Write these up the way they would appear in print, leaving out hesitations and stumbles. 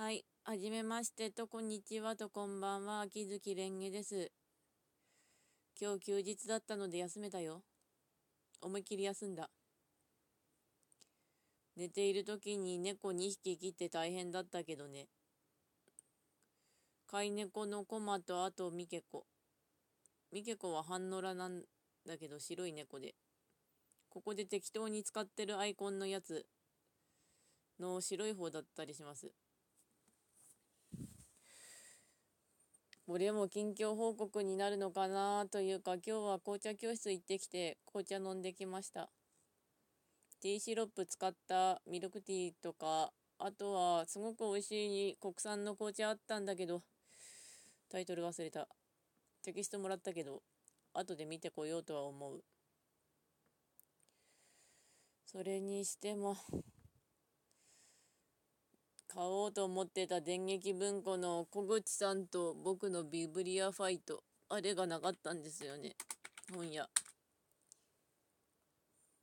はい、はじめましてとこんにちはとこんばんは、秋月蓮華です。今日休日だったので休めたよ。思いっきり休んだ。寝ている時に猫2匹切って大変だったけどね。飼い猫のコマとあとミケコ。ミケコは半野良なんだけど白い猫で。ここで適当に使ってるアイコンのやつの白い方だったりします。これも近況報告になるのかなというか、今日は紅茶教室行ってきて紅茶飲んできました。ティーシロップ使ったミルクティーとか、あとはすごく美味しい国産の紅茶あったんだけど、タイトル忘れた。テキストもらったけど、後で見てこようとは思う。それにしても、買おうと思ってた電撃文庫の小口さんと僕のビブリアファイト、あれがなかったんですよね、本屋。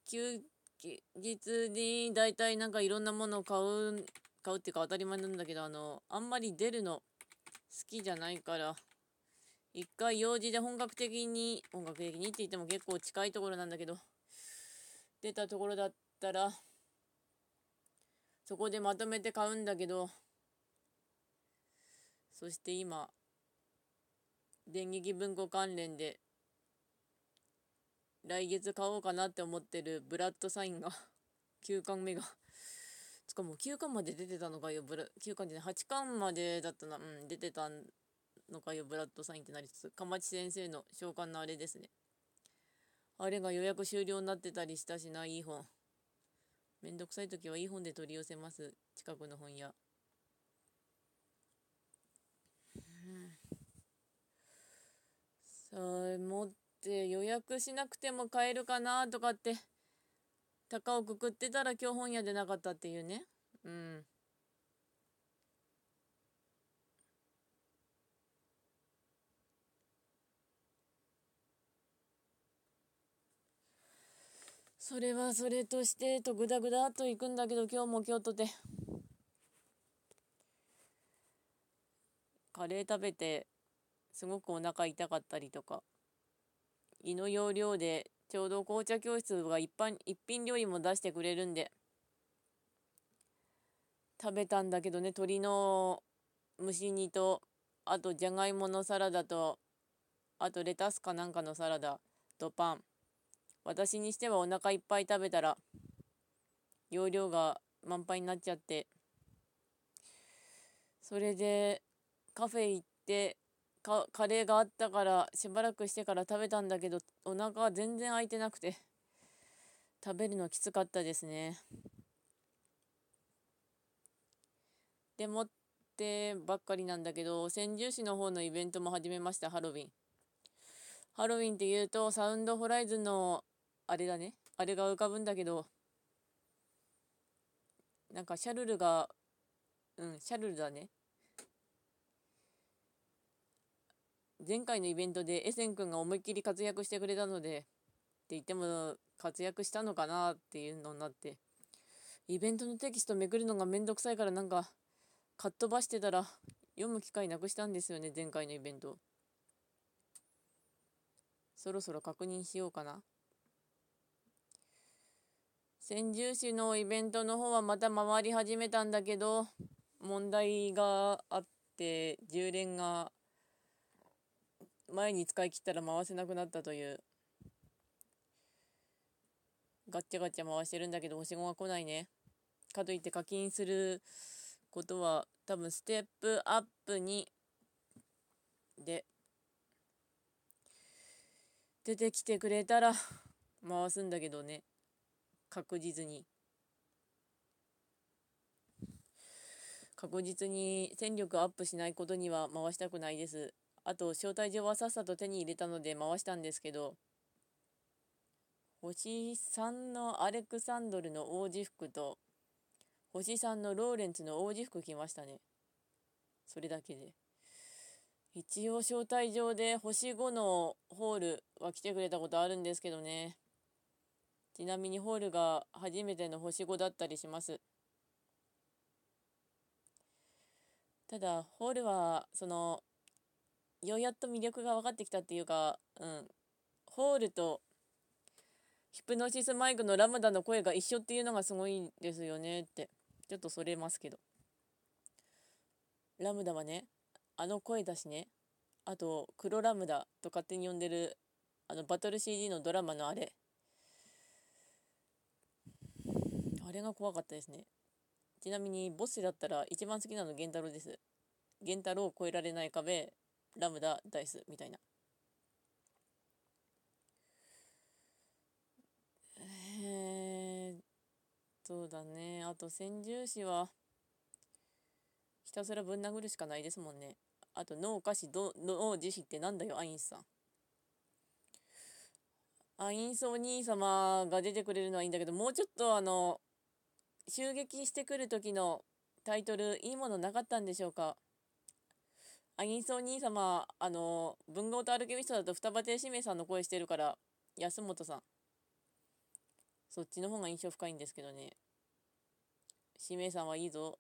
休日にだいたいなんかいろんなものを買うっていうか当たり前なんだけど、あんまり出るの好きじゃないから、一回用事で本格的にって言っても結構近いところなんだけど、出たところだったら、そこでまとめて買うんだけど、そして今、電撃文庫関連で、来月買おうかなって思ってるブラッドサインが、9巻目が、つかもう9巻まで出てたのかよ、9巻じゃない、8巻までだったな、出てたのかよ、ブラッドサインってなりつつ、蒲池先生の召喚のあれですね。あれが予約終了になってたりしたしな、いい本。めんどくさいときはいい本で取り寄せます。近くの本屋。そう思って予約しなくても買えるかなとかって高をくくってたら今日本屋でなかったっていうね。うん。それはそれとしてとグダグダと行くんだけど、今日も今日とてカレー食べてすごくお腹痛かったりとか、胃の要領でちょうど紅茶教室が一品料理も出してくれるんで食べたんだけどね、鶏の蒸し煮と、あとじゃがいものサラダと、あとレタスかなんかのサラダとパン。私にしてはお腹いっぱい食べたら容量が満杯になっちゃって、それでカフェ行ってカレーがあったからしばらくしてから食べたんだけど、お腹が全然空いてなくて食べるのきつかったですね。でもってばっかりなんだけど、仙台市の方のイベントも始めました。ハロウィンって言うとサウンドホライズンのあれだね。あれが浮かぶんだけど、なんかシャルルだね。前回のイベントでエセン君が思いっきり活躍してくれたので、って言っても活躍したのかなっていうのになって、イベントのテキストめくるのがめんどくさいからなんか、かっ飛ばしてたら読む機会なくしたんですよね、前回のイベント。そろそろ確認しようかな。仙台市のイベントの方はまた回り始めたんだけど、問題があって10連が前に使い切ったら回せなくなったという、ガッチャガチャ回してるんだけど星5が来ないね。かといって課金することは多分ステップアップにで出てきてくれたら回すんだけどね、確実に戦力アップしないことには回したくないです。あと招待状はさっさと手に入れたので回したんですけど、星3のアレクサンドルの王子服と星3のローレンツの王子服着ましたね。それだけで一応招待状で星5のホールは来てくれたことあるんですけどね。ちなみにホールが初めての星5だったりします。ただホールはそのやっと魅力が分かってきたっていうか、ホールとヒプノシスマイクのラムダの声が一緒っていうのがすごいですよねって。ちょっとそれますけど、ラムダはね、あの声だしね、あと黒ラムダと勝手に呼んでるあのバトル CD のドラマのあれが怖かったですね。ちなみにボッセだったら一番好きなのゲンタロウです。ゲンタロウを超えられない壁、ラムダ、ダイスみたいな。そうだね。あと専従士はひたすらぶん殴るしかないですもんね。あと脳下肢脳自死ってなんだよ、アインスさん。アインスお兄様が出てくれるのはいいんだけど、もうちょっと襲撃してくる時のタイトルいいものなかったんでしょうか。アインスお兄様、文豪とアルケミストだと双葉亭志明さんの声してるから、安本さん、そっちの方が印象深いんですけどね。志明さんはいいぞ。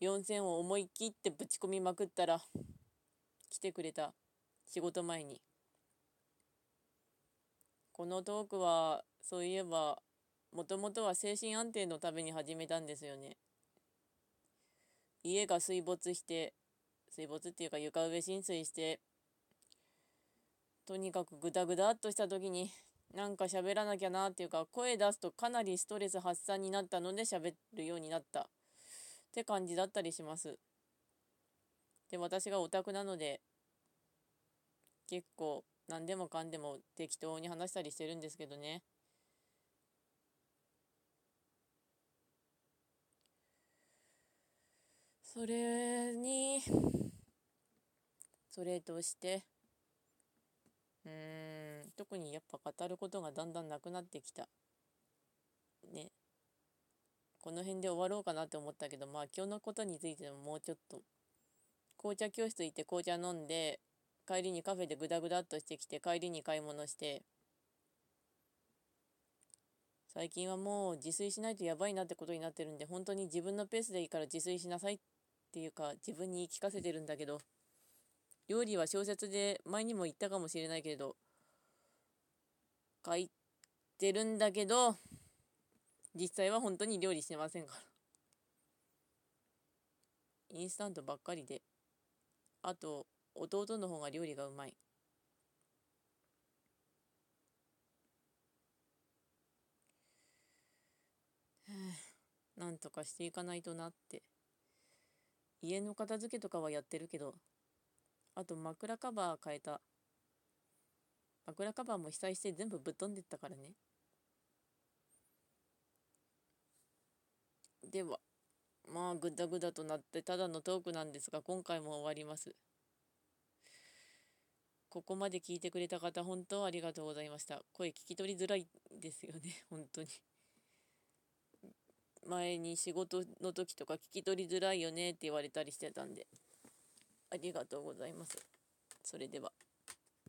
4000を思い切ってぶち込みまくったら来てくれた、仕事前に。このトークはそういえばもともとは精神安定のために始めたんですよね。家が水没して、水没っていうか床上浸水して、とにかくグダグダっとした時になんか喋らなきゃなっていうか、声出すとかなりストレス発散になったので喋るようになったって感じだったりします。で、私がオタクなので結構何でもかんでも適当に話したりしてるんですけどね。それとして特にやっぱ語ることがだんだんなくなってきたね。この辺で終わろうかなって思ったけど、まあ今日のことについてももうちょっと、紅茶教室行って紅茶飲んで、帰りにカフェでグダグダっとしてきて、帰りに買い物して、最近はもう自炊しないとやばいなってことになってるんで、本当に自分のペースでいいから自炊しなさいっていうか自分に言い聞かせてるんだけど、料理は小説で前にも言ったかもしれないけれど書いてるんだけど、実際は本当に料理してませんから、インスタントばっかりで、あと弟の方が料理がうまい。なんとかしていかないとなって。家の片付けとかはやってるけど、あと枕カバー変えた。枕カバーも被災して全部ぶっ飛んでったからね。では、まあぐだぐだとなってただのトークなんですが、今回も終わります。ここまで聞いてくれた方、本当ありがとうございました。声聞き取りづらいですよね、本当に。前に仕事の時とか聞き取りづらいよねって言われたりしてたんで、ありがとうございます。それでは。